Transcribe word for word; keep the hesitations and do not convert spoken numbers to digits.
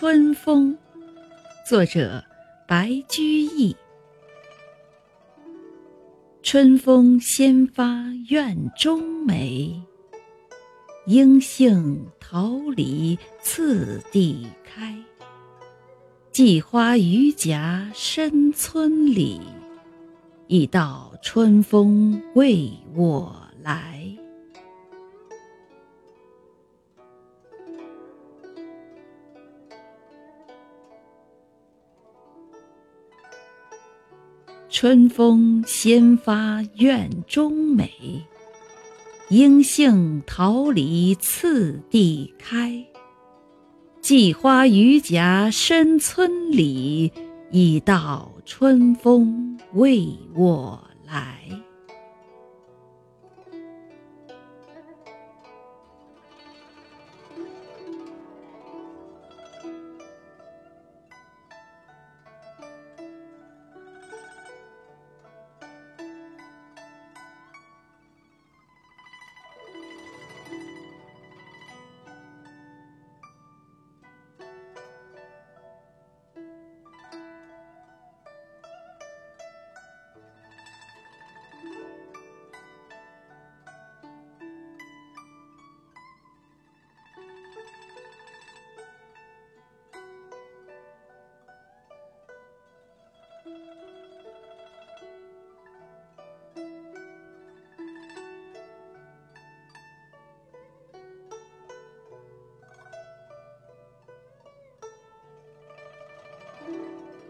春风》，作者白居易。春风先发院中梅，应杏桃李次第开。荠花榆荚深村里，一道春风为我来。春风先发院中梅，应杏桃李次第开。荠花榆荚深村里，一道春风为我来。